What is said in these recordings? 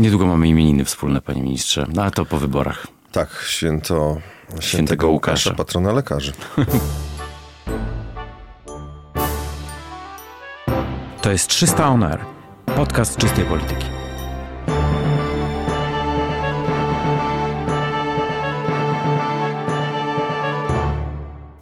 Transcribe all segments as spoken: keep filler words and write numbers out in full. Niedługo mamy imieniny wspólne, panie ministrze, no, a to po wyborach. Tak, święto świętego, świętego Łukasza, patrona lekarzy. To jest trzysta O N R, podcast czystej polityki.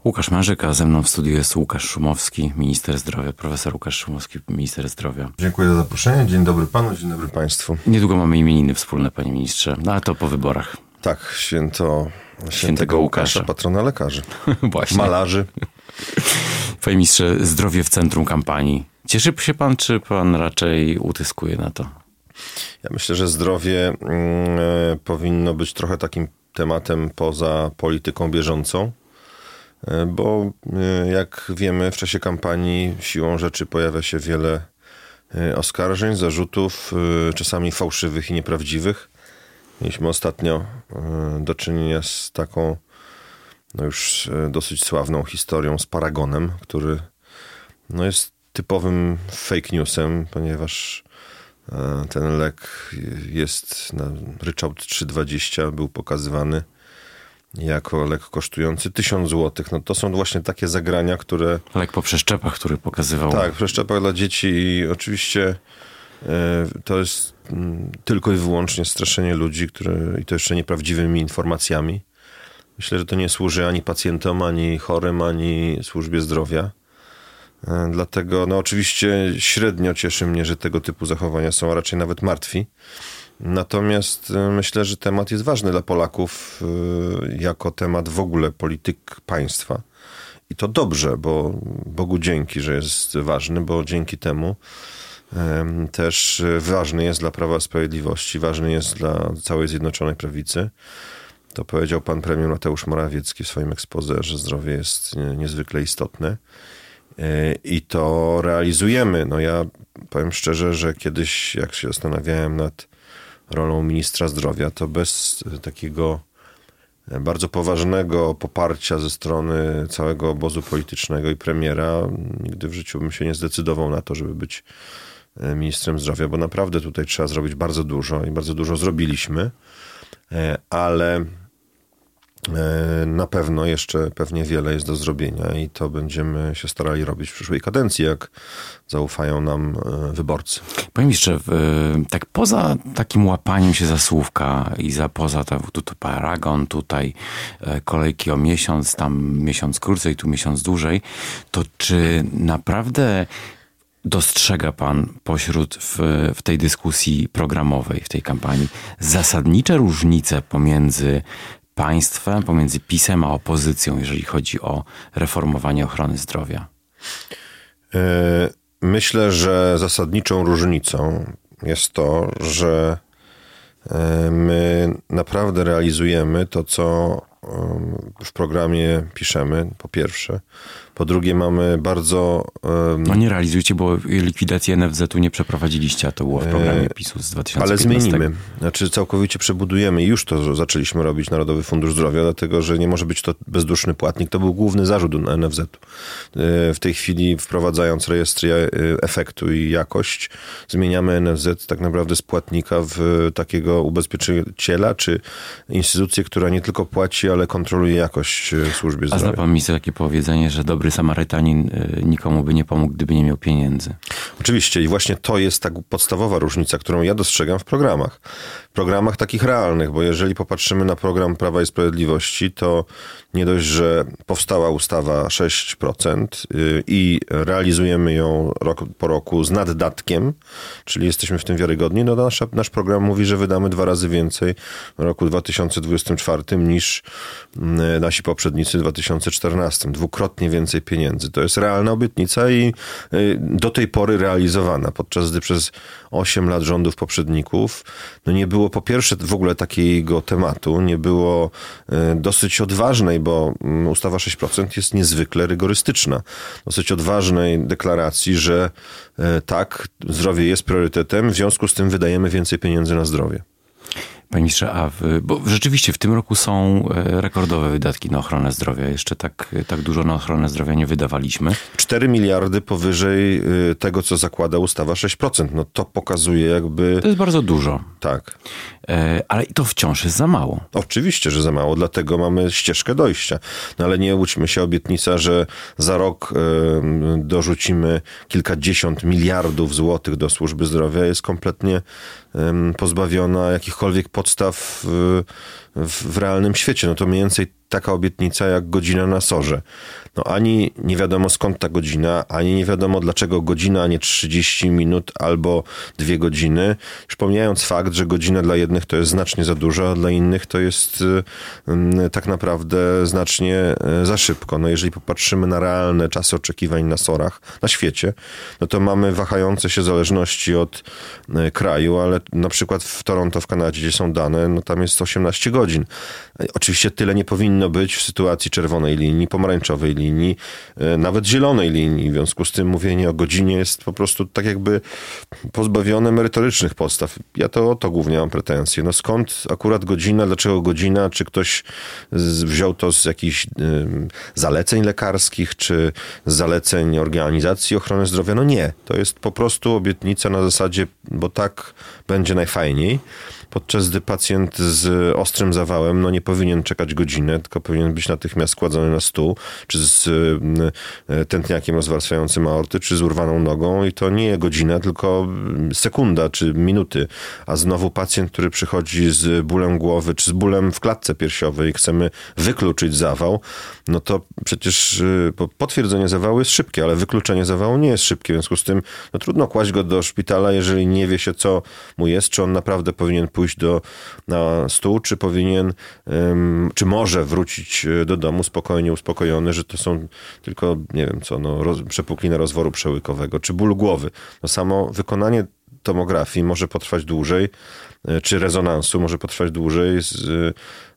Łukasz Marzyk, a ze mną w studiu jest Łukasz Szumowski, minister zdrowia. Profesor Łukasz Szumowski, minister zdrowia. Dziękuję za zaproszenie. Dzień dobry panu, dzień dobry państwu. Niedługo mamy imieniny wspólne, panie ministrze, no, a to po wyborach. Tak, święto świętego, świętego Łukasza, patrona lekarzy, właśnie. Malarzy. Panie ministrze, zdrowie w centrum kampanii. Cieszy się pan, czy pan raczej utyskuje na to? Ja myślę, że zdrowie y, powinno być trochę takim tematem poza polityką bieżącą, y, bo y, jak wiemy, w czasie kampanii siłą rzeczy pojawia się wiele y, oskarżeń, zarzutów, y, czasami fałszywych i nieprawdziwych. Mieliśmy ostatnio y, do czynienia z taką no już y, dosyć sławną historią z Paragonem, który no jest typowym fake newsem, ponieważ ten lek jest na ryczałt trzy dwadzieścia, był pokazywany jako lek kosztujący tysiąc złotych. No to są właśnie takie zagrania, które... Lek po przeszczepach, który pokazywał. Tak, przeszczepach dla dzieci i oczywiście to jest tylko i wyłącznie straszenie ludzi, które i to jeszcze nieprawdziwymi informacjami. Myślę, że to nie służy ani pacjentom, ani chorym, ani służbie zdrowia. Dlatego, no oczywiście średnio cieszy mnie, że tego typu zachowania są, a raczej nawet martwi. Natomiast myślę, że temat jest ważny dla Polaków jako temat w ogóle polityk państwa. I to dobrze, bo Bogu dzięki, że jest ważny, bo dzięki temu też ważny jest dla Prawa i Sprawiedliwości, ważny jest dla całej Zjednoczonej Prawicy. To powiedział pan premier Mateusz Morawiecki w swoim exposé, że zdrowie jest niezwykle istotne. I to realizujemy. No ja powiem szczerze, że kiedyś jak się zastanawiałem nad rolą ministra zdrowia, to bez takiego bardzo poważnego poparcia ze strony całego obozu politycznego i premiera nigdy w życiu bym się nie zdecydował na to, żeby być ministrem zdrowia, bo naprawdę tutaj trzeba zrobić bardzo dużo i bardzo dużo zrobiliśmy, ale na pewno jeszcze pewnie wiele jest do zrobienia i to będziemy się starali robić w przyszłej kadencji, jak zaufają nam wyborcy. Panie ministrze, tak poza takim łapaniem się za słówka i za poza tam, tu, tu Paragon, tutaj kolejki o miesiąc, tam miesiąc krócej, tu miesiąc dłużej, to czy naprawdę dostrzega pan pośród w, w tej dyskusji programowej, w tej kampanii zasadnicze różnice pomiędzy państwem, pomiędzy PiS-em a opozycją, jeżeli chodzi o reformowanie ochrony zdrowia? Myślę, że zasadniczą różnicą jest to, że my naprawdę realizujemy to, co w programie piszemy, po pierwsze. Po drugie mamy bardzo... No nie realizujcie, bo likwidacji N F Z-u nie przeprowadziliście, a to było w programie PiS-u z dwa tysiące piętnastego. Ale zmienimy. Znaczy całkowicie przebudujemy i już to zaczęliśmy robić Narodowy Fundusz Zdrowia, dlatego że nie może być to bezduszny płatnik. To był główny zarzut N F Z-u. W tej chwili wprowadzając rejestry efektu i jakość, zmieniamy N F Z tak naprawdę z płatnika w takiego ubezpieczyciela, czy instytucję, która nie tylko płaci, ale kontroluje jakość w służbie zdrowia. A zna pan minister takie powiedzenie, że dobry Samarytanin nikomu by nie pomógł, gdyby nie miał pieniędzy. Oczywiście i właśnie to jest ta podstawowa różnica, którą ja dostrzegam w programach. W programach takich realnych, bo jeżeli popatrzymy na program Prawa i Sprawiedliwości, to nie dość, że powstała ustawa sześć procent i realizujemy ją rok po roku z naddatkiem, czyli jesteśmy w tym wiarygodni, no nasz, nasz program mówi, że wydamy dwa razy więcej w roku dwa tysiące dwudziestym czwartym niż nasi poprzednicy w dwa tysiące czternastym. Dwukrotnie więcej pieniędzy. To jest realna obietnica i do tej pory realizowana, podczas gdy przez osiem lat rządów poprzedników no nie było po pierwsze w ogóle takiego tematu, nie było dosyć odważnej, bo ustawa sześć procent jest niezwykle rygorystyczna, dosyć odważnej deklaracji, że tak, zdrowie jest priorytetem, w związku z tym wydajemy więcej pieniędzy na zdrowie. Panie ministrze, a w, bo rzeczywiście w tym roku są rekordowe wydatki na ochronę zdrowia. Jeszcze tak, tak dużo na ochronę zdrowia nie wydawaliśmy. cztery miliardy powyżej tego, co zakłada ustawa sześć procent. No to pokazuje jakby... To jest bardzo dużo. Tak. Ale to wciąż jest za mało. Oczywiście, że za mało. Dlatego mamy ścieżkę dojścia. No ale nie łudźmy się, obietnica, że za rok dorzucimy kilkadziesiąt miliardów złotych do służby zdrowia jest kompletnie pozbawiona jakichkolwiek podstaw w, w, w realnym świecie. No to mniej więcej taka obietnica jak godzina na S O R ze. No ani nie wiadomo skąd ta godzina, ani nie wiadomo dlaczego godzina, a nie trzydzieści minut albo dwie godziny. Już pomijając fakt, że godzina dla jednych to jest znacznie za dużo, a dla innych to jest y, tak naprawdę znacznie y, za szybko. No jeżeli popatrzymy na realne czasy oczekiwań na S O R ach na świecie, no to mamy wahające się zależności od y, kraju, ale na przykład w Toronto w Kanadzie, gdzie są dane, no tam jest osiemnaście godzin. Oczywiście tyle nie powinno być w sytuacji czerwonej linii, pomarańczowej linii, nawet zielonej linii. W związku z tym mówienie o godzinie jest po prostu tak jakby pozbawione merytorycznych podstaw. Ja to o to głównie mam pretensje. No skąd akurat godzina, dlaczego godzina, czy ktoś z, wziął to z jakichś y, zaleceń lekarskich, czy z zaleceń Organizacji Ochrony Zdrowia? No nie. To jest po prostu obietnica na zasadzie, bo tak będzie najfajniej. Podczas gdy pacjent z ostrym zawałem no nie powinien czekać godzinę, tylko powinien być natychmiast składany na stół, czy z tętniakiem rozwarstwiającym aorty, czy z urwaną nogą. I to nie godzina, tylko sekunda, czy minuty. A znowu pacjent, który przychodzi z bólem głowy, czy z bólem w klatce piersiowej i chcemy wykluczyć zawał, no to przecież potwierdzenie zawału jest szybkie, ale wykluczenie zawału nie jest szybkie. W związku z tym no trudno kłaść go do szpitala, jeżeli nie wie się, co mu jest, czy on naprawdę powinien pójść do, na stół, czy powinien, um, czy może wrócić do domu spokojnie, uspokojony, że to są tylko, nie wiem co, no, roz, przepuklina rozworu przełykowego, czy ból głowy. No, samo wykonanie tomografii może potrwać dłużej, czy rezonansu może potrwać dłużej z,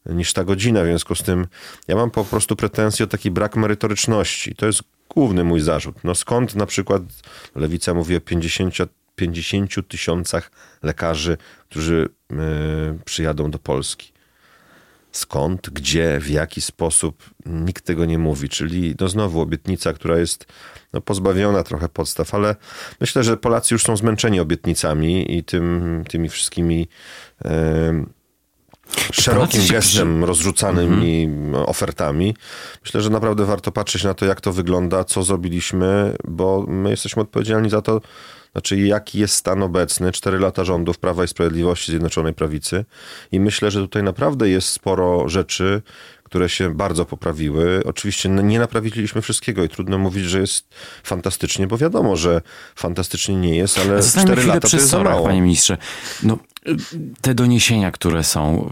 niż ta godzina. W związku z tym ja mam po prostu pretensje o taki brak merytoryczności. To jest główny mój zarzut. No skąd na przykład Lewica mówi o pięćdziesięciu tysiącach lekarzy, którzy y, przyjadą do Polski. Skąd, gdzie, w jaki sposób, nikt tego nie mówi. Czyli no znowu obietnica, która jest no, pozbawiona trochę podstaw, ale myślę, że Polacy już są zmęczeni obietnicami i tym, tymi wszystkimi y, szerokim gestem przy... rozrzucanymi mhm. ofertami. Myślę, że naprawdę warto patrzeć na to, jak to wygląda, co zrobiliśmy, bo my jesteśmy odpowiedzialni za to, znaczy jaki jest stan obecny, cztery lata rządów Prawa i Sprawiedliwości, Zjednoczonej Prawicy i myślę, że tutaj naprawdę jest sporo rzeczy, które się bardzo poprawiły. Oczywiście nie naprawiliśmy wszystkiego i trudno mówić, że jest fantastycznie, bo wiadomo, że fantastycznie nie jest, ale cztery lata to jest za mało. Panie ministrze, no, te doniesienia, które są,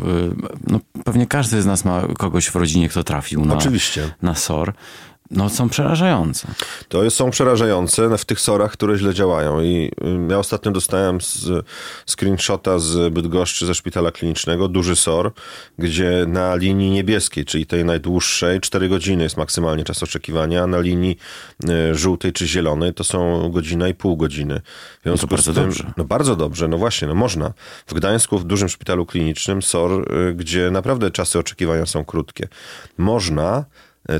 no, pewnie każdy z nas ma kogoś w rodzinie, kto trafił na, na S O R. No są przerażające. To są przerażające w tych S O R ach, które źle działają. I ja ostatnio dostałem z, screenshota z Bydgoszczy, ze szpitala klinicznego, duży S O R, gdzie na linii niebieskiej, czyli tej najdłuższej, cztery godziny jest maksymalnie czas oczekiwania, a na linii żółtej czy zielonej to są godzina i pół godziny. W związku no to bardzo z tym, dobrze. No bardzo dobrze, no właśnie, no można. W Gdańsku, w dużym szpitalu klinicznym S O R, gdzie naprawdę czasy oczekiwania są krótkie. Można...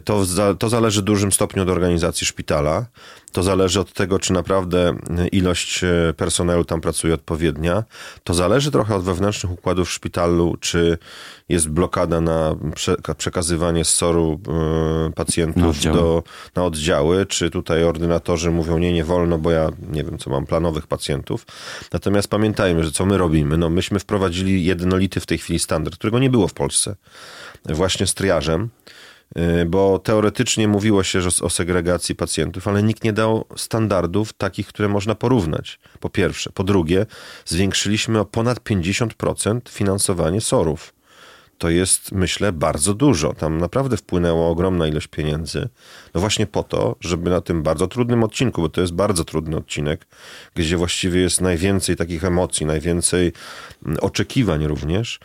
To, to zależy w dużym stopniu od organizacji szpitala. To zależy od tego, czy naprawdę ilość personelu tam pracuje odpowiednia. To zależy trochę od wewnętrznych układów w szpitalu, czy jest blokada na przekazywanie z S O R u pacjentów na do, na oddziały, czy tutaj ordynatorzy mówią, nie, nie wolno, bo ja nie wiem, co mam, planowych pacjentów. Natomiast pamiętajmy, że co my robimy? No, myśmy wprowadzili jednolity w tej chwili standard, którego nie było w Polsce. Właśnie z triażem. Bo teoretycznie mówiło się że o segregacji pacjentów, ale nikt nie dał standardów takich, które można porównać. Po pierwsze. Po drugie, zwiększyliśmy o ponad pięćdziesiąt procent finansowanie S O R ów. To jest, myślę, bardzo dużo. Tam naprawdę wpłynęła ogromna ilość pieniędzy. No właśnie po to, żeby na tym bardzo trudnym odcinku, bo to jest bardzo trudny odcinek, gdzie właściwie jest najwięcej takich emocji, najwięcej oczekiwań również,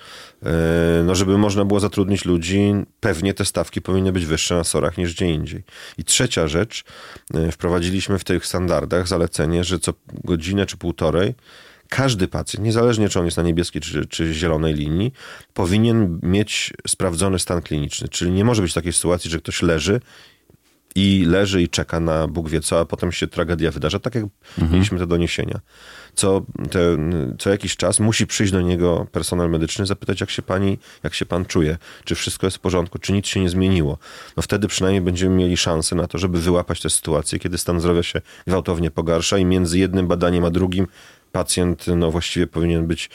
no żeby można było zatrudnić ludzi, pewnie te stawki powinny być wyższe na S O R ach niż gdzie indziej. I trzecia rzecz, wprowadziliśmy w tych standardach zalecenie, że co godzinę czy półtorej każdy pacjent, niezależnie czy on jest na niebieskiej czy, czy zielonej linii, powinien mieć sprawdzony stan kliniczny. Czyli nie może być takiej sytuacji, że ktoś leży i leży i czeka na Bóg wie co, a potem się tragedia wydarza, tak jak mhm. mieliśmy te doniesienia. Co, te, co jakiś czas musi przyjść do niego personel medyczny, zapytać jak się pani, jak się pan czuje, czy wszystko jest w porządku, czy nic się nie zmieniło. No wtedy przynajmniej będziemy mieli szansę na to, żeby wyłapać tę sytuację, kiedy stan zdrowia się gwałtownie pogarsza i między jednym badaniem a drugim pacjent no, właściwie powinien być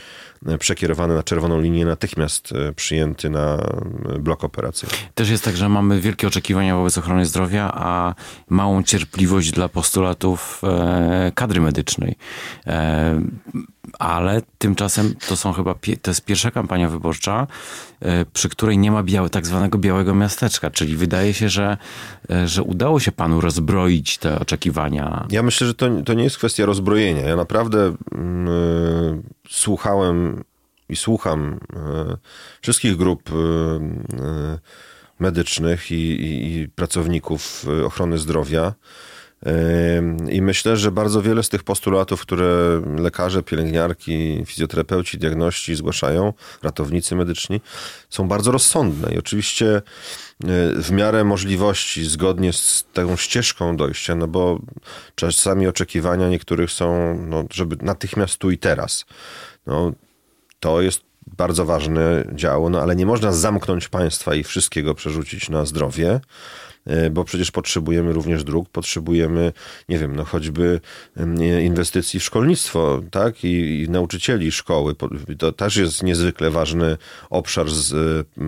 przekierowany na czerwoną linię, natychmiast przyjęty na blok operacyjny. Też jest tak, że mamy wielkie oczekiwania wobec ochrony zdrowia, a małą cierpliwość dla postulatów kadry medycznej. Ale tymczasem to są chyba, to jest pierwsza kampania wyborcza, przy której nie ma biały, tak zwanego białego miasteczka, czyli wydaje się, że, że udało się panu rozbroić te oczekiwania. Ja myślę, że to, to nie jest kwestia rozbrojenia. Ja naprawdę yy, słuchałem i słucham yy, wszystkich grup yy, yy, medycznych i, i, i pracowników ochrony zdrowia. I myślę, że bardzo wiele z tych postulatów, które lekarze, pielęgniarki, fizjoterapeuci, diagności zgłaszają, ratownicy medyczni, są bardzo rozsądne i oczywiście w miarę możliwości, zgodnie z tą ścieżką dojścia, no bo czasami oczekiwania niektórych są, no, żeby natychmiast tu i teraz. No, to jest bardzo ważne działo, no ale nie można zamknąć państwa i wszystkiego przerzucić na zdrowie, bo przecież potrzebujemy również dróg, potrzebujemy, nie wiem, no choćby inwestycji w szkolnictwo, tak? I, i nauczycieli szkoły. To też jest niezwykle ważny obszar z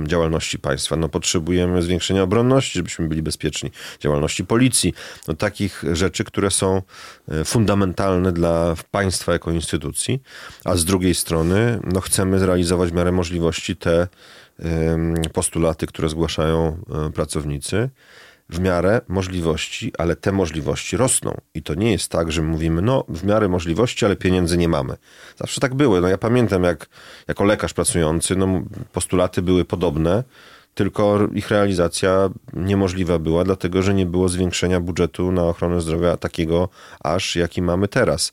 działalności państwa. No potrzebujemy zwiększenia obronności, żebyśmy byli bezpieczni. Działalności policji. No takich rzeczy, które są fundamentalne dla państwa jako instytucji. A z drugiej strony, no chcemy zrealizować w miarę możliwości te postulaty, które zgłaszają pracownicy, w miarę możliwości, ale te możliwości rosną. I to nie jest tak, że mówimy, no w miarę możliwości, ale pieniędzy nie mamy. Zawsze tak było. No ja pamiętam, jak jako lekarz pracujący, no postulaty były podobne, tylko ich realizacja niemożliwa była, dlatego że nie było zwiększenia budżetu na ochronę zdrowia takiego aż, jaki mamy teraz.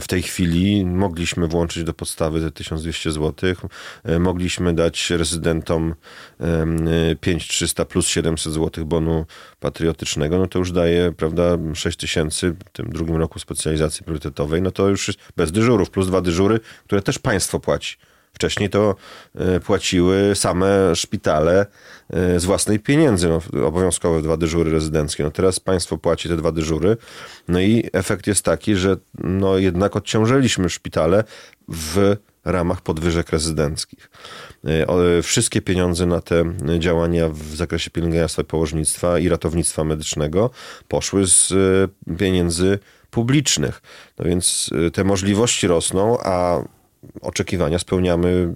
W tej chwili mogliśmy włączyć do podstawy te tysiąc dwieście złotych, mogliśmy dać rezydentom pięć tysięcy trzysta plus siedemset złotych bonu patriotycznego, no to już daje, prawda, sześć tysięcy w tym drugim roku specjalizacji priorytetowej, no to już bez dyżurów, plus dwa dyżury, które też państwo płaci. Wcześniej to płaciły same szpitale z własnej pieniędzy. No, obowiązkowe dwa dyżury rezydenckie. No teraz państwo płaci te dwa dyżury. No i efekt jest taki, że no jednak odciążyliśmy szpitale w ramach podwyżek rezydenckich. Wszystkie pieniądze na te działania w zakresie pielęgniarstwa i położnictwa i ratownictwa medycznego poszły z pieniędzy publicznych. No więc te możliwości rosną, a oczekiwania spełniamy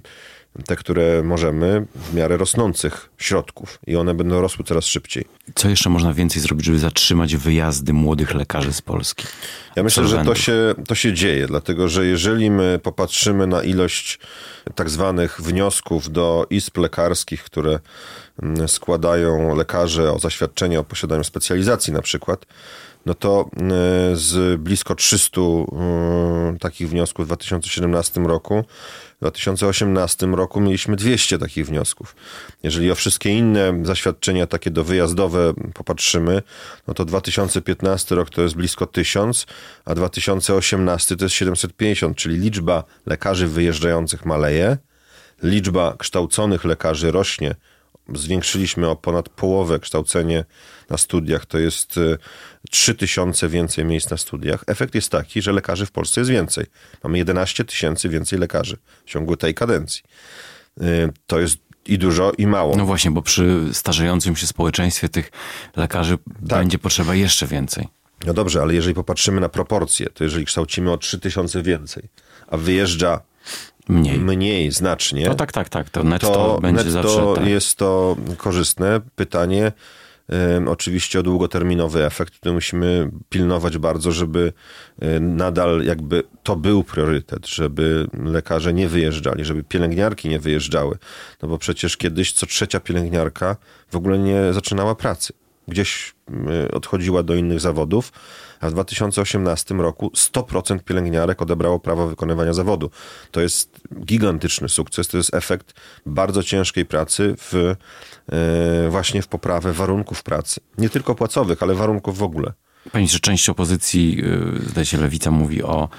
te, które możemy, w miarę rosnących środków i one będą rosły coraz szybciej. Co jeszcze można więcej zrobić, żeby zatrzymać wyjazdy młodych lekarzy z Polski? Ja myślę, że to się, to się dzieje, dlatego że jeżeli my popatrzymy na ilość tak zwanych wniosków do izb lekarskich, które składają lekarze o zaświadczenie o posiadaniu specjalizacji na przykład, no to z blisko trzystu takich wniosków w dwa tysiące siedemnastym roku, w dwa tysiące osiemnastym roku mieliśmy dwieście takich wniosków. Jeżeli o wszystkie inne zaświadczenia takie do wyjazdowe popatrzymy, no to dwa tysiące piętnasty rok to jest blisko tysiąc, a dwa tysiące osiemnasty to jest siedemset pięćdziesiąt, czyli liczba lekarzy wyjeżdżających maleje, liczba kształconych lekarzy rośnie. Zwiększyliśmy o ponad połowę kształcenie na studiach. To jest trzy tysiące więcej miejsc na studiach. Efekt jest taki, że lekarzy w Polsce jest więcej. Mamy jedenaście tysięcy więcej lekarzy w ciągu tej kadencji. To jest i dużo, i mało. No właśnie, bo przy starzejącym się społeczeństwie tych lekarzy tak. będzie potrzeba jeszcze więcej. No dobrze, ale jeżeli popatrzymy na proporcje, to jeżeli kształcimy o trzy tysiące więcej, a wyjeżdża Mniej. Mniej znacznie. No tak, tak, tak. To netto to, będzie netto zawsze... Tak. Jest to korzystne. Pytanie y, oczywiście o długoterminowy efekt. Tutaj musimy pilnować bardzo, żeby y, nadal jakby to był priorytet, żeby lekarze nie wyjeżdżali, żeby pielęgniarki nie wyjeżdżały. No bo przecież kiedyś co trzecia pielęgniarka w ogóle nie zaczynała pracy. gdzieś odchodziła do innych zawodów, a w dwa tysiące osiemnastym roku sto procent pielęgniarek odebrało prawo wykonywania zawodu. To jest gigantyczny sukces, to jest efekt bardzo ciężkiej pracy w, właśnie w poprawę warunków pracy. Nie tylko płacowych, ale warunków w ogóle. Pani, że część opozycji, zdaje się Lewica, mówi o,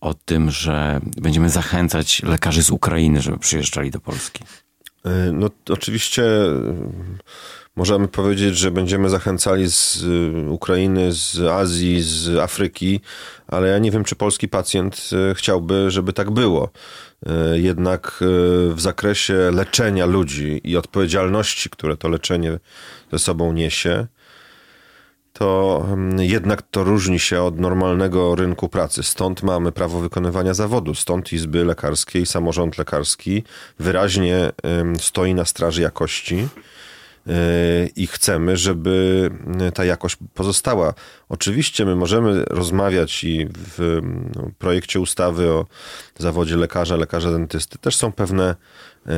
o tym, że będziemy zachęcać lekarzy z Ukrainy, żeby przyjeżdżali do Polski. No oczywiście możemy powiedzieć, że będziemy zachęcali z Ukrainy, z Azji, z Afryki, ale ja nie wiem, czy polski pacjent chciałby, żeby tak było. Jednak w zakresie leczenia ludzi i odpowiedzialności, które to leczenie ze sobą niesie, to jednak to różni się od normalnego rynku pracy. Stąd mamy prawo wykonywania zawodu, stąd izby lekarskie i samorząd lekarski wyraźnie stoi na straży jakości i chcemy, żeby ta jakość pozostała. Oczywiście my możemy rozmawiać i w projekcie ustawy o zawodzie lekarza, lekarza dentysty też są pewne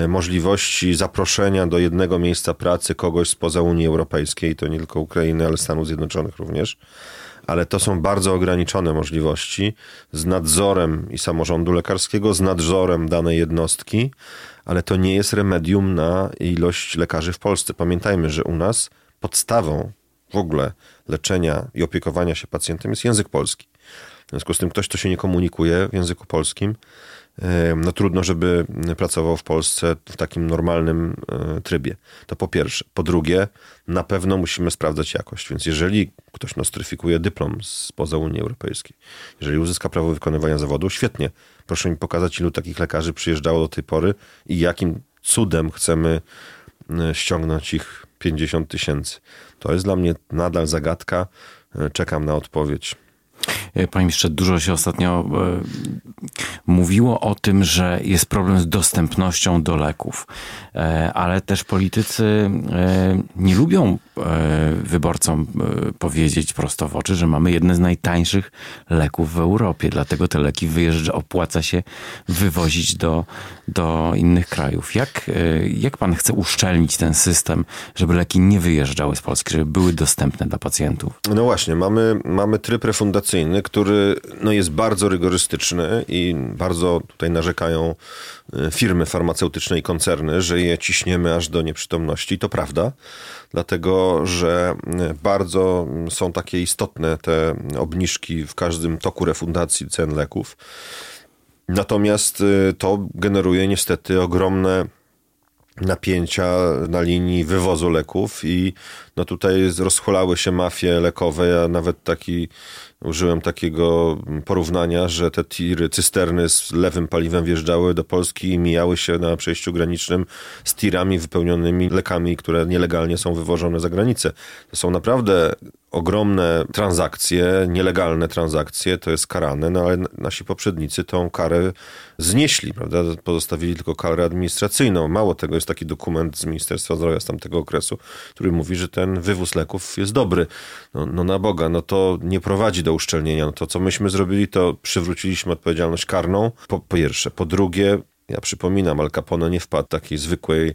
możliwości zaproszenia do jednego miejsca pracy kogoś spoza Unii Europejskiej, to nie tylko Ukrainy, ale Stanów Zjednoczonych również, ale to są bardzo ograniczone możliwości z nadzorem i samorządu lekarskiego, z nadzorem danej jednostki, ale to nie jest remedium na ilość lekarzy w Polsce. Pamiętajmy, że u nas podstawą w ogóle leczenia i opiekowania się pacjentem jest język polski. W związku z tym ktoś, kto się nie komunikuje w języku polskim, no trudno, żeby pracował w Polsce w takim normalnym trybie. To po pierwsze. Po drugie, na pewno musimy sprawdzać jakość. Więc jeżeli ktoś nostryfikuje dyplom spoza Unii Europejskiej, jeżeli uzyska prawo wykonywania zawodu, świetnie. Proszę mi pokazać, ilu takich lekarzy przyjeżdżało do tej pory i jakim cudem chcemy ściągnąć ich pięćdziesiąt tysięcy. To jest dla mnie nadal zagadka. Czekam na odpowiedź. Panie ministrze, dużo się ostatnio y, mówiło o tym, że jest problem z dostępnością do leków, y, ale też politycy y, nie lubią y, wyborcom y, powiedzieć prosto w oczy, że mamy jedne z najtańszych leków w Europie, dlatego te leki wyjeżdża, opłaca się wywozić do, do innych krajów. Jak, y, jak pan chce uszczelnić ten system, żeby leki nie wyjeżdżały z Polski, żeby były dostępne dla pacjentów? No właśnie, mamy, mamy tryb refundacyjny, który no, jest bardzo rygorystyczny i bardzo tutaj narzekają firmy farmaceutyczne i koncerny, że je ciśniemy aż do nieprzytomności. To prawda, dlatego że bardzo są takie istotne te obniżki w każdym toku refundacji cen leków. Natomiast to generuje niestety ogromne napięcia na linii wywozu leków i no tutaj rozhulały się mafie lekowe. Ja nawet taki użyłem takiego porównania, że te tiry, cysterny z lewym paliwem wjeżdżały do Polski i mijały się na przejściu granicznym z tirami wypełnionymi lekami, które nielegalnie są wywożone za granicę. To są naprawdę ogromne transakcje, nielegalne transakcje, to jest karane, no ale nasi poprzednicy tą karę znieśli, prawda? Pozostawili tylko karę administracyjną. Mało tego, jest taki dokument z Ministerstwa Zdrowia z tamtego okresu, który mówi, że ten wywóz leków jest dobry. No, no na Boga, no to nie prowadzi do uszczelnienia. No to, co myśmy zrobili, to przywróciliśmy odpowiedzialność karną, po, po pierwsze. Po drugie, ja przypominam, Al Capone nie wpadł w takiej zwykłej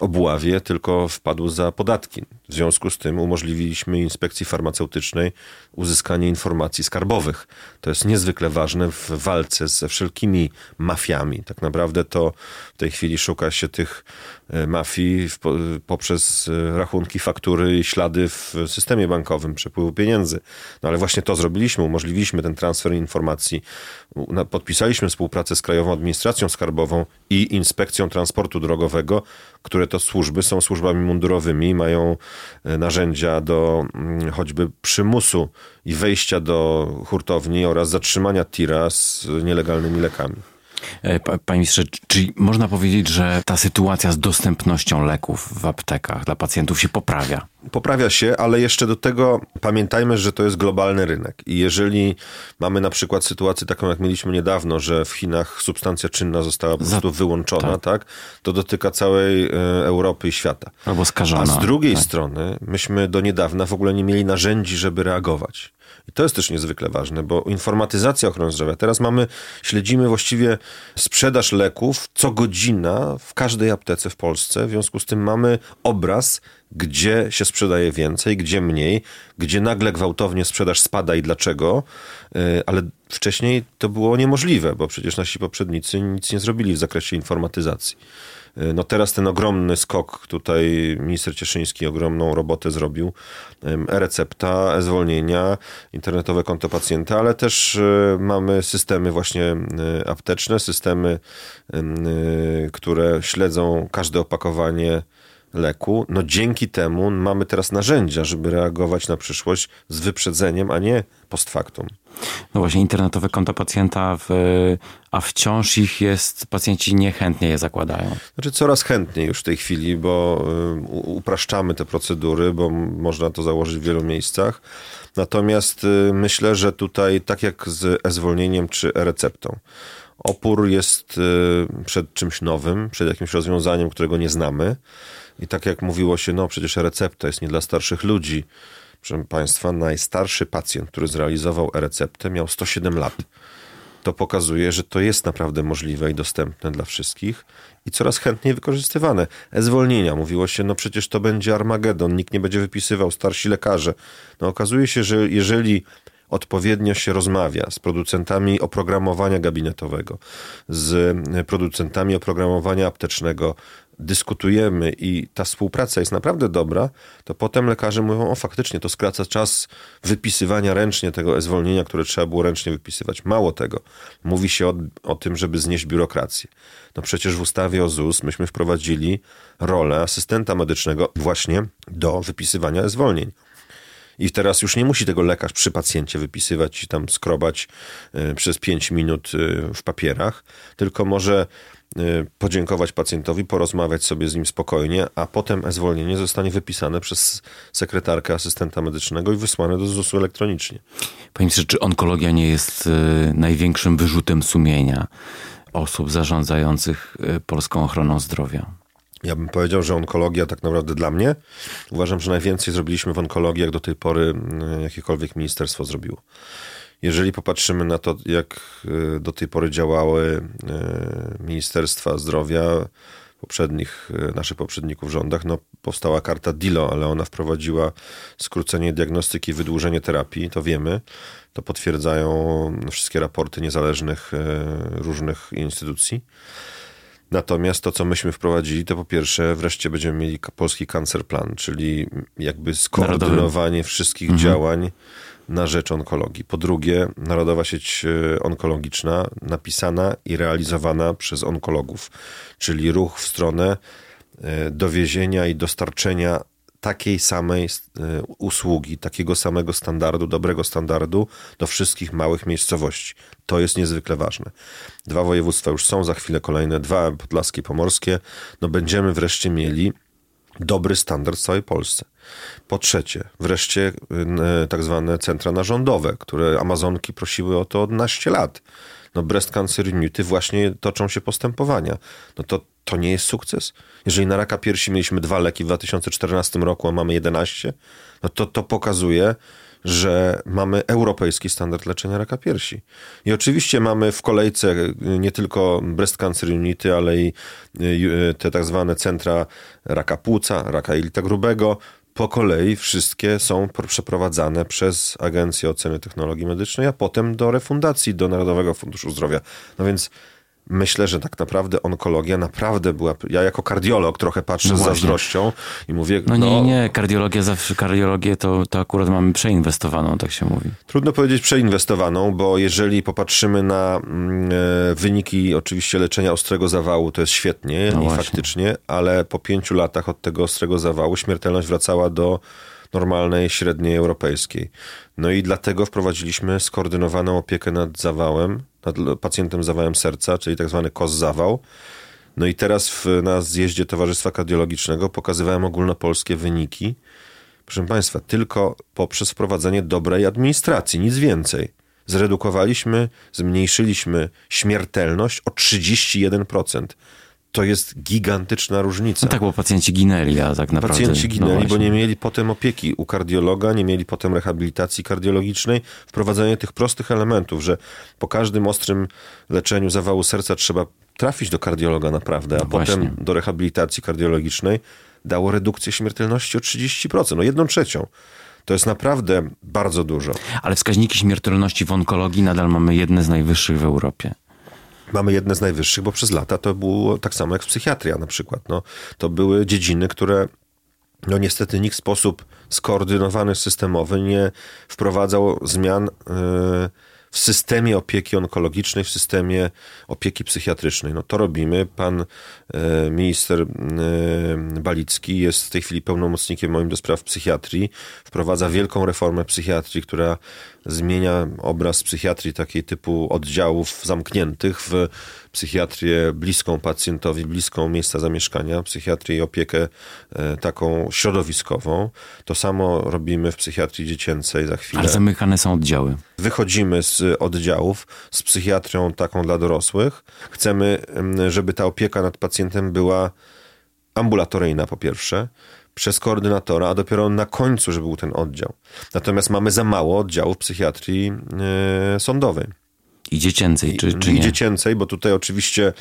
obławie, tylko wpadł za podatki. W związku z tym umożliwiliśmy inspekcji farmaceutycznej uzyskanie informacji skarbowych. To jest niezwykle ważne w walce ze wszelkimi mafiami. Tak naprawdę to w tej chwili szuka się tych mafii poprzez rachunki, faktury i ślady w systemie bankowym przepływu pieniędzy. No ale właśnie to zrobiliśmy, umożliwiliśmy ten transfer informacji. Podpisaliśmy współpracę z Krajową Administracją Skarbową i Inspekcją Transportu Drogowego, które to służby są służbami mundurowymi, mają narzędzia do choćby przymusu i wejścia do hurtowni oraz zatrzymania tira z nielegalnymi lekami. Panie ministrze, czy można powiedzieć, że ta sytuacja z dostępnością leków w aptekach dla pacjentów się poprawia? Poprawia się, ale jeszcze do tego pamiętajmy, że to jest globalny rynek i jeżeli mamy na przykład sytuację taką, jak mieliśmy niedawno, że w Chinach substancja czynna została po prostu Za... wyłączona, tak. tak, to dotyka całej Europy i świata. Albo skażona. A z drugiej tak. strony myśmy do niedawna w ogóle nie mieli narzędzi, żeby reagować. I to jest też niezwykle ważne, bo informatyzacja ochrony zdrowia. Teraz mamy, śledzimy właściwie sprzedaż leków co godzina w każdej aptece w Polsce. W związku z tym mamy obraz, gdzie się sprzedaje więcej, gdzie mniej, gdzie nagle gwałtownie sprzedaż spada i dlaczego, ale wcześniej to było niemożliwe, bo przecież nasi poprzednicy nic nie zrobili w zakresie informatyzacji. No teraz ten ogromny skok, tutaj minister Cieszyński ogromną robotę zrobił, e-recepta, e-zwolnienia, internetowe konto pacjenta, ale też mamy systemy właśnie apteczne, systemy, które śledzą każde opakowanie leku. No dzięki temu mamy teraz narzędzia, żeby reagować na przyszłość z wyprzedzeniem, a nie post factum. No właśnie, internetowe konta pacjenta, w, a wciąż ich jest, pacjenci niechętnie je zakładają. Znaczy coraz chętniej już w tej chwili, bo upraszczamy te procedury, bo można to założyć w wielu miejscach. Natomiast myślę, że tutaj tak jak z e-zwolnieniem czy e-receptą, opór jest przed czymś nowym, przed jakimś rozwiązaniem, którego nie znamy. I tak jak mówiło się, no przecież e-recepta jest nie dla starszych ludzi. Proszę Państwa, najstarszy pacjent, który zrealizował e-receptę, miał sto siedem lat. To pokazuje, że to jest naprawdę możliwe i dostępne dla wszystkich i coraz chętniej wykorzystywane. E-zwolnienia. Mówiło się, no przecież to będzie Armagedon, nikt nie będzie wypisywał, starsi lekarze. No okazuje się, że jeżeli odpowiednio się rozmawia z producentami oprogramowania gabinetowego, z producentami oprogramowania aptecznego, dyskutujemy i ta współpraca jest naprawdę dobra, to potem lekarze mówią, o faktycznie to skraca czas wypisywania ręcznie tego e-zwolnienia, które trzeba było ręcznie wypisywać. Mało tego, mówi się o, o tym, żeby znieść biurokrację. No przecież w ustawie o ZUS myśmy wprowadzili rolę asystenta medycznego właśnie do wypisywania e-zwolnień. I teraz już nie musi tego lekarz przy pacjencie wypisywać i tam skrobać przez pięć minut w papierach, tylko może podziękować pacjentowi, porozmawiać sobie z nim spokojnie, a potem e-zwolnienie zostanie wypisane przez sekretarkę asystenta medycznego i wysłane do zusu elektronicznie. Panie ministrze, czy onkologia nie jest największym wyrzutem sumienia osób zarządzających polską ochroną zdrowia? Ja bym powiedział, że onkologia tak naprawdę dla mnie. Uważam, że najwięcej zrobiliśmy w onkologii, jak do tej pory jakiekolwiek ministerstwo zrobiło. Jeżeli popatrzymy na to, jak do tej pory działały ministerstwa zdrowia poprzednich, naszych poprzedników w rządach, no powstała karta DILO, ale ona wprowadziła skrócenie diagnostyki, wydłużenie terapii, to wiemy. To potwierdzają wszystkie raporty niezależnych różnych instytucji. Natomiast to, co myśmy wprowadzili, to po pierwsze wreszcie będziemy mieli polski cancer plan, czyli jakby skoordynowanie wszystkich mhm. działań na rzecz onkologii. Po drugie, Narodowa Sieć Onkologiczna napisana i realizowana przez onkologów, czyli ruch w stronę dowiezienia i dostarczenia takiej samej usługi, takiego samego standardu, dobrego standardu do wszystkich małych miejscowości. To jest niezwykle ważne. Dwa województwa już są, za chwilę kolejne dwa, podlaskie, pomorskie. No będziemy wreszcie mieli dobry standard w całej Polsce. Po trzecie, wreszcie tak zwane centra narządowe, które Amazonki prosiły o to od naście lat. No Breast Cancer Unity, właśnie toczą się postępowania. No to To nie jest sukces? Jeżeli na raka piersi mieliśmy dwa leki w dwa tysiące czternastym roku, a mamy jedenaście, no to to pokazuje, że mamy europejski standard leczenia raka piersi. I oczywiście mamy w kolejce nie tylko Breast Cancer Unity, ale i te tak zwane centra raka płuca, raka jelita grubego. Po kolei wszystkie są przeprowadzane przez Agencję Oceny Technologii Medycznej, a potem do refundacji, do Narodowego Funduszu Zdrowia. No więc myślę, że tak naprawdę onkologia naprawdę była... Ja jako kardiolog trochę patrzę no z zazdrością i mówię... No, no nie, nie, kardiologia zawsze, kardiologię to, to akurat mamy przeinwestowaną, tak się mówi. Trudno powiedzieć przeinwestowaną, bo jeżeli popatrzymy na y, wyniki oczywiście leczenia ostrego zawału, to jest świetnie no i właśnie. Faktycznie, ale po pięciu latach od tego ostrego zawału śmiertelność wracała do normalnej, średniej europejskiej. No i dlatego wprowadziliśmy skoordynowaną opiekę nad zawałem, nad pacjentem z zawałem serca, czyli tak zwany KOS-zawał. No i teraz w, na zjeździe Towarzystwa Kardiologicznego pokazywałem ogólnopolskie wyniki. Proszę Państwa, tylko poprzez wprowadzenie dobrej administracji, nic więcej. Zredukowaliśmy, zmniejszyliśmy śmiertelność o trzydzieści jeden procent. To jest gigantyczna różnica. No tak, bo pacjenci ginęli, a tak naprawdę... Pacjenci ginęli, no bo nie mieli potem opieki u kardiologa, nie mieli potem rehabilitacji kardiologicznej. Wprowadzenie tych prostych elementów, że po każdym ostrym leczeniu zawału serca trzeba trafić do kardiologa naprawdę, a no potem właśnie. do rehabilitacji kardiologicznej, dało redukcję śmiertelności o trzydzieści procent, no jedną trzecią. To jest naprawdę bardzo dużo. Ale wskaźniki śmiertelności w onkologii nadal mamy jedne z najwyższych w Europie. Mamy jedne z najwyższych, bo przez lata to było tak samo jak psychiatria na przykład. No, to były dziedziny, które no niestety nikt w sposób skoordynowany, systemowy nie wprowadzał zmian yy, w systemie opieki onkologicznej, w systemie opieki psychiatrycznej. No to robimy. Pan y, minister y, Balicki jest w tej chwili pełnomocnikiem moim do spraw psychiatrii. Wprowadza wielką reformę psychiatrii, która zmienia obraz psychiatrii takiej typu oddziałów zamkniętych w psychiatrię bliską pacjentowi, bliską miejsca zamieszkania, psychiatrię i opiekę y, taką środowiskową. To samo robimy w psychiatrii dziecięcej za chwilę. Ale zamykane są oddziały. Wychodzimy z oddziałów z psychiatrią taką dla dorosłych. Chcemy, żeby ta opieka nad pacjentem była ambulatoryjna po pierwsze, przez koordynatora, a dopiero na końcu, żeby był ten oddział. Natomiast mamy za mało oddziałów psychiatrii yy, sądowej. I dziecięcej, czy, czy nie? I dziecięcej, bo tutaj oczywiście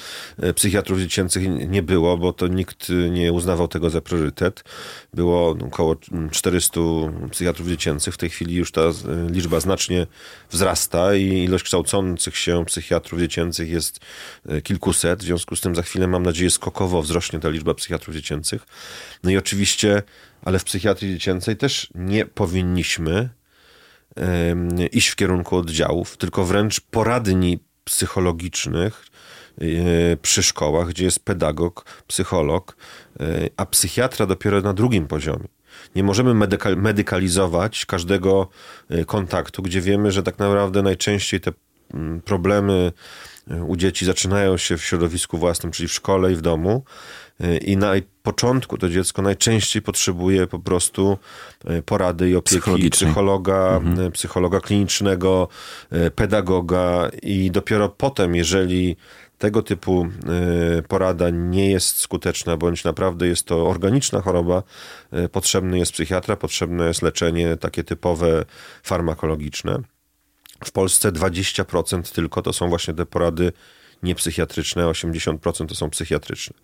psychiatrów dziecięcych nie było, bo to nikt nie uznawał tego za priorytet. Było około czterystu psychiatrów dziecięcych. W tej chwili już ta liczba znacznie wzrasta i ilość kształcących się psychiatrów dziecięcych jest kilkuset. W związku z tym za chwilę, mam nadzieję, skokowo wzrośnie ta liczba psychiatrów dziecięcych. No i oczywiście, ale w psychiatrii dziecięcej też nie powinniśmy iść w kierunku oddziałów, tylko wręcz poradni psychologicznych przy szkołach, gdzie jest pedagog, psycholog, a psychiatra dopiero na drugim poziomie. Nie możemy medyka- medykalizować każdego kontaktu, gdzie wiemy, że tak naprawdę najczęściej te problemy u dzieci zaczynają się w środowisku własnym, czyli w szkole i w domu. I na początku to dziecko najczęściej potrzebuje po prostu porady i opieki psychologa, mhm. psychologa klinicznego, pedagoga i dopiero potem, jeżeli tego typu porada nie jest skuteczna, bądź naprawdę jest to organiczna choroba, potrzebny jest psychiatra, potrzebne jest leczenie takie typowe farmakologiczne. W Polsce dwadzieścia procent tylko to są właśnie te porady niepsychiatryczne, osiemdziesiąt procent to są psychiatryczne.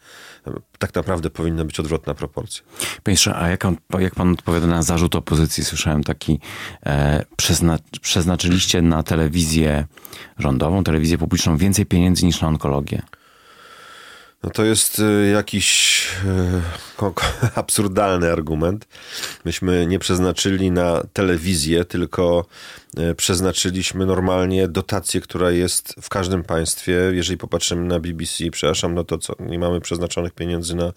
Tak naprawdę powinna być odwrotna proporcja. Panie ministrze, a jak, on, jak pan odpowiada na zarzut opozycji? Słyszałem taki, e, przezna, przeznaczyliście na telewizję rządową, telewizję publiczną więcej pieniędzy niż na onkologię. No to jest jakiś absurdalny argument. Myśmy nie przeznaczyli na telewizję, tylko przeznaczyliśmy normalnie dotację, która jest w każdym państwie. Jeżeli popatrzymy na B B C, przepraszam, no to co, nie mamy przeznaczonych pieniędzy na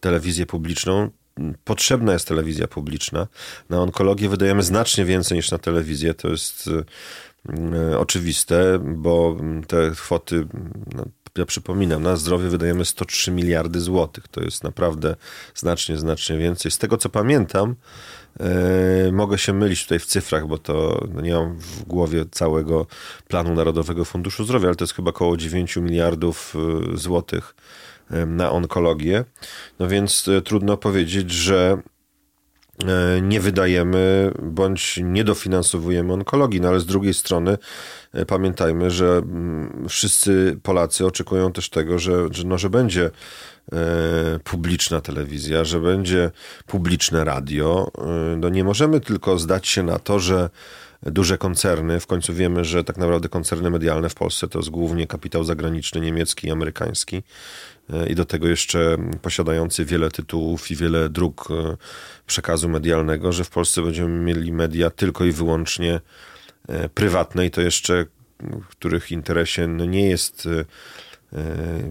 telewizję publiczną. Potrzebna jest telewizja publiczna. Na onkologię wydajemy znacznie więcej niż na telewizję. To jest oczywiste, bo te kwoty... No, ja przypominam, na zdrowie wydajemy sto trzy miliardy złotych. To jest naprawdę znacznie, znacznie więcej. Z tego, co pamiętam, yy, mogę się mylić tutaj w cyfrach, bo to no nie mam w głowie całego planu Narodowego Funduszu Zdrowia, ale to jest chyba około dziewięć miliardów yy, złotych yy, na onkologię. No więc yy, trudno powiedzieć, że nie wydajemy bądź nie dofinansowujemy onkologii, no ale z drugiej strony pamiętajmy, że wszyscy Polacy oczekują też tego, że, że, no, że będzie publiczna telewizja, że będzie publiczne radio. No nie możemy tylko zdać się na to, że duże koncerny, w końcu wiemy, że tak naprawdę koncerny medialne w Polsce to jest głównie kapitał zagraniczny, niemiecki i amerykański i do tego jeszcze posiadający wiele tytułów i wiele dróg przekazu medialnego, że w Polsce będziemy mieli media tylko i wyłącznie prywatne i to jeszcze, w których interesie no nie jest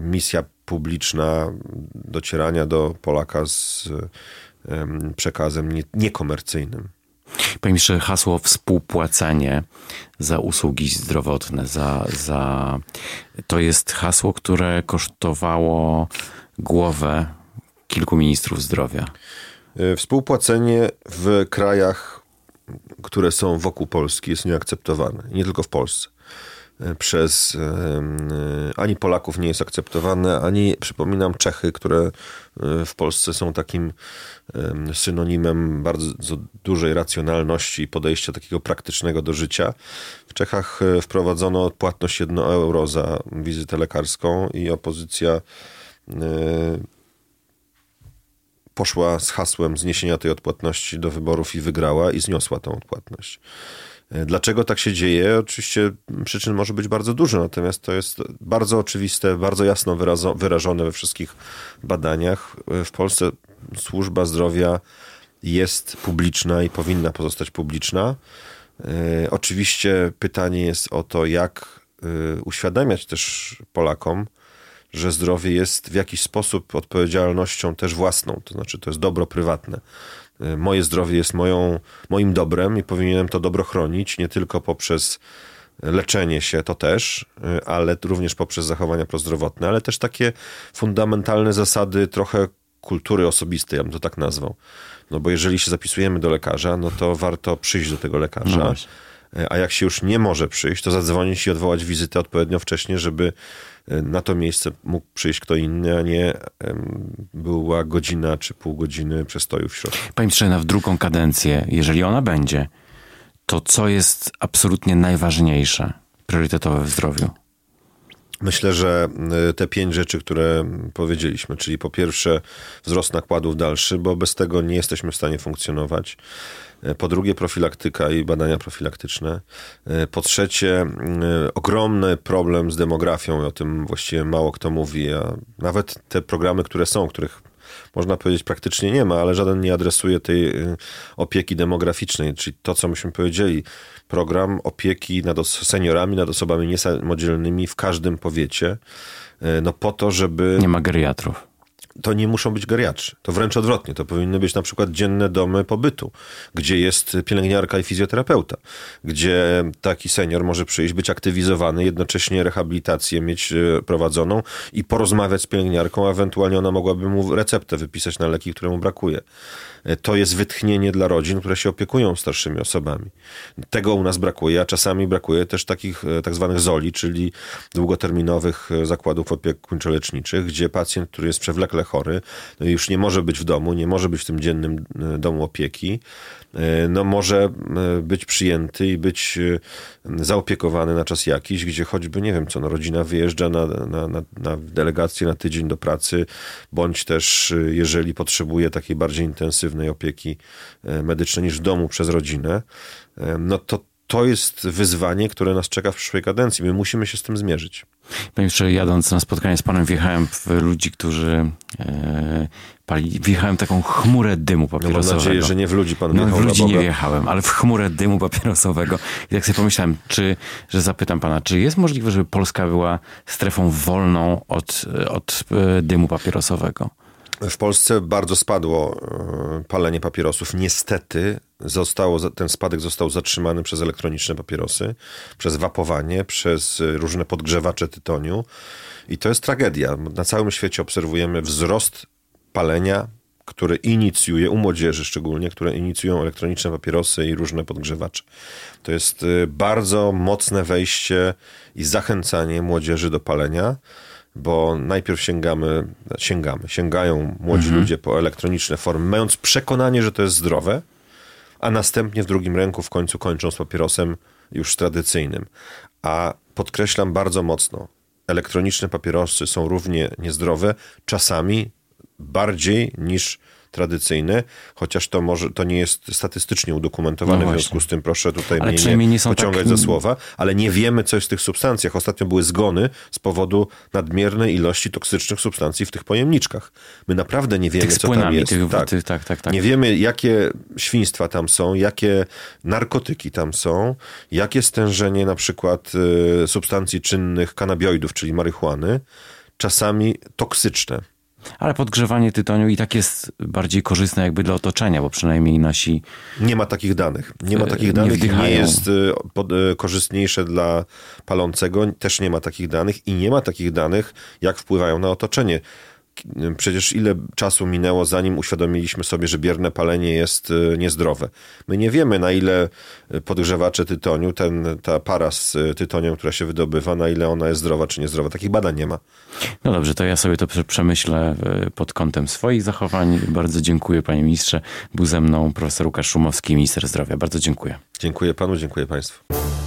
misja publiczna docierania do Polaka z przekazem niekomercyjnym. Panie ministrze, hasło współpłacenie za usługi zdrowotne, za, za... to jest hasło, które kosztowało głowę kilku ministrów zdrowia. Współpłacenie w krajach, które są wokół Polski, jest nieakceptowane. Nie tylko w Polsce. przez ani Polaków nie jest akceptowane, ani, przypominam, Czechy, które w Polsce są takim synonimem bardzo dużej racjonalności i podejścia takiego praktycznego do życia. W Czechach wprowadzono płatność jednego euro za wizytę lekarską i opozycja poszła z hasłem zniesienia tej odpłatności do wyborów i wygrała i zniosła tą odpłatność. Dlaczego tak się dzieje? Oczywiście przyczyn może być bardzo dużo, natomiast to jest bardzo oczywiste, bardzo jasno wyrazo- wyrażone we wszystkich badaniach. W Polsce służba zdrowia jest publiczna i powinna pozostać publiczna. E, oczywiście pytanie jest o to, jak e, uświadamiać też Polakom, że zdrowie jest w jakiś sposób odpowiedzialnością też własną, to znaczy to jest dobro prywatne. Moje zdrowie jest moją, moim dobrem i powinienem to dobro chronić, nie tylko poprzez leczenie się, to też, ale również poprzez zachowania prozdrowotne, ale też takie fundamentalne zasady trochę kultury osobistej, ja bym to tak nazwał. No bo jeżeli się zapisujemy do lekarza, no to warto przyjść do tego lekarza. No właśnie. A jak się już nie może przyjść, to zadzwonić i odwołać wizytę odpowiednio wcześnie, żeby na to miejsce mógł przyjść kto inny, a nie była godzina czy pół godziny przestoju w środku. Panie ministrze, na drugą kadencję, jeżeli ona będzie, to co jest absolutnie najważniejsze, priorytetowe w zdrowiu? Myślę, że te pięć rzeczy, które powiedzieliśmy, czyli po pierwsze wzrost nakładów dalszy, bo bez tego nie jesteśmy w stanie funkcjonować. Po drugie profilaktyka i badania profilaktyczne. Po trzecie ogromny problem z demografią i o tym właściwie mało kto mówi, a nawet te programy, które są, których można powiedzieć praktycznie nie ma, ale żaden nie adresuje tej opieki demograficznej, czyli to, co myśmy powiedzieli, program opieki nad seniorami, nad osobami niesamodzielnymi w każdym powiecie, no po to, żeby... Nie ma geriatrów. To nie muszą być geriatrzy. To wręcz odwrotnie. To powinny być na przykład dzienne domy pobytu, gdzie jest pielęgniarka i fizjoterapeuta, gdzie taki senior może przyjść, być aktywizowany, jednocześnie rehabilitację mieć prowadzoną i porozmawiać z pielęgniarką, a ewentualnie ona mogłaby mu receptę wypisać na leki, które mu brakuje. To jest wytchnienie dla rodzin, które się opiekują starszymi osobami. Tego u nas brakuje, a czasami brakuje też takich tak zwanych zoli, czyli długoterminowych zakładów opiekuńczo-leczniczych, gdzie pacjent, który jest przewlekle chory, no już nie może być w domu, nie może być w tym dziennym domu opieki, no może być przyjęty i być zaopiekowany na czas jakiś, gdzie choćby, nie wiem co, no rodzina wyjeżdża na, na, na, na delegację na tydzień do pracy, bądź też jeżeli potrzebuje takiej bardziej intensywnej opieki medycznej niż w domu przez rodzinę, no to To jest wyzwanie, które nas czeka w przyszłej kadencji. My musimy się z tym zmierzyć. Panie ministrze, jadąc na spotkanie z panem, wjechałem w ludzi, którzy e, palili. Wjechałem taką chmurę dymu papierosowego. No mam nadzieję, że nie w ludzi pan wjechał. No, w ludzi nie wjechałem, ale w chmurę dymu papierosowego. I tak sobie pomyślałem, czy, że zapytam pana, czy jest możliwe, żeby Polska była strefą wolną od, od dymu papierosowego? W Polsce bardzo spadło palenie papierosów. Niestety zostało, ten spadek został zatrzymany przez elektroniczne papierosy, przez wapowanie, przez różne podgrzewacze tytoniu. I to jest tragedia. Na całym świecie obserwujemy wzrost palenia, które inicjuje, u młodzieży szczególnie, które inicjują elektroniczne papierosy i różne podgrzewacze. To jest bardzo mocne wejście i zachęcanie młodzieży do palenia, bo najpierw sięgamy, sięgamy, sięgają młodzi mhm. ludzie po elektroniczne formy, mając przekonanie, że to jest zdrowe, a następnie w drugim ręku w końcu kończą z papierosem już tradycyjnym. A podkreślam bardzo mocno, elektroniczne papierosy są równie niezdrowe, czasami bardziej niż tradycyjne, chociaż to może to nie jest statystycznie udokumentowane, no w związku z tym proszę tutaj ale mnie nie pociągać tak... za słowa, ale nie wiemy, co jest w tych substancjach. Ostatnio były zgony z powodu nadmiernej ilości toksycznych substancji w tych pojemniczkach. My naprawdę nie wiemy, tych co tam jest. Tych, tak. Tych, tak, tak, tak. Nie wiemy, jakie świństwa tam są, jakie narkotyki tam są, jakie stężenie na przykład y, substancji czynnych kanabioidów, czyli marihuany, czasami toksyczne. Ale podgrzewanie tytoniu i tak jest bardziej korzystne jakby dla otoczenia, bo przynajmniej nasi... Nie ma takich danych. Nie ma takich danych i nie jest korzystniejsze dla palącego. Też nie ma takich danych i nie ma takich danych, jak wpływają na otoczenie. Przecież ile czasu minęło, zanim uświadomiliśmy sobie, że bierne palenie jest niezdrowe. My nie wiemy, na ile podgrzewacze tytoniu, ten, ta para z tytoniem, która się wydobywa, na ile ona jest zdrowa czy niezdrowa. Takich badań nie ma. No dobrze, to ja sobie to przemyślę pod kątem swoich zachowań. Bardzo dziękuję, panie ministrze. Był ze mną profesor Łukasz Szumowski, minister zdrowia. Bardzo dziękuję. Dziękuję panu, dziękuję państwu.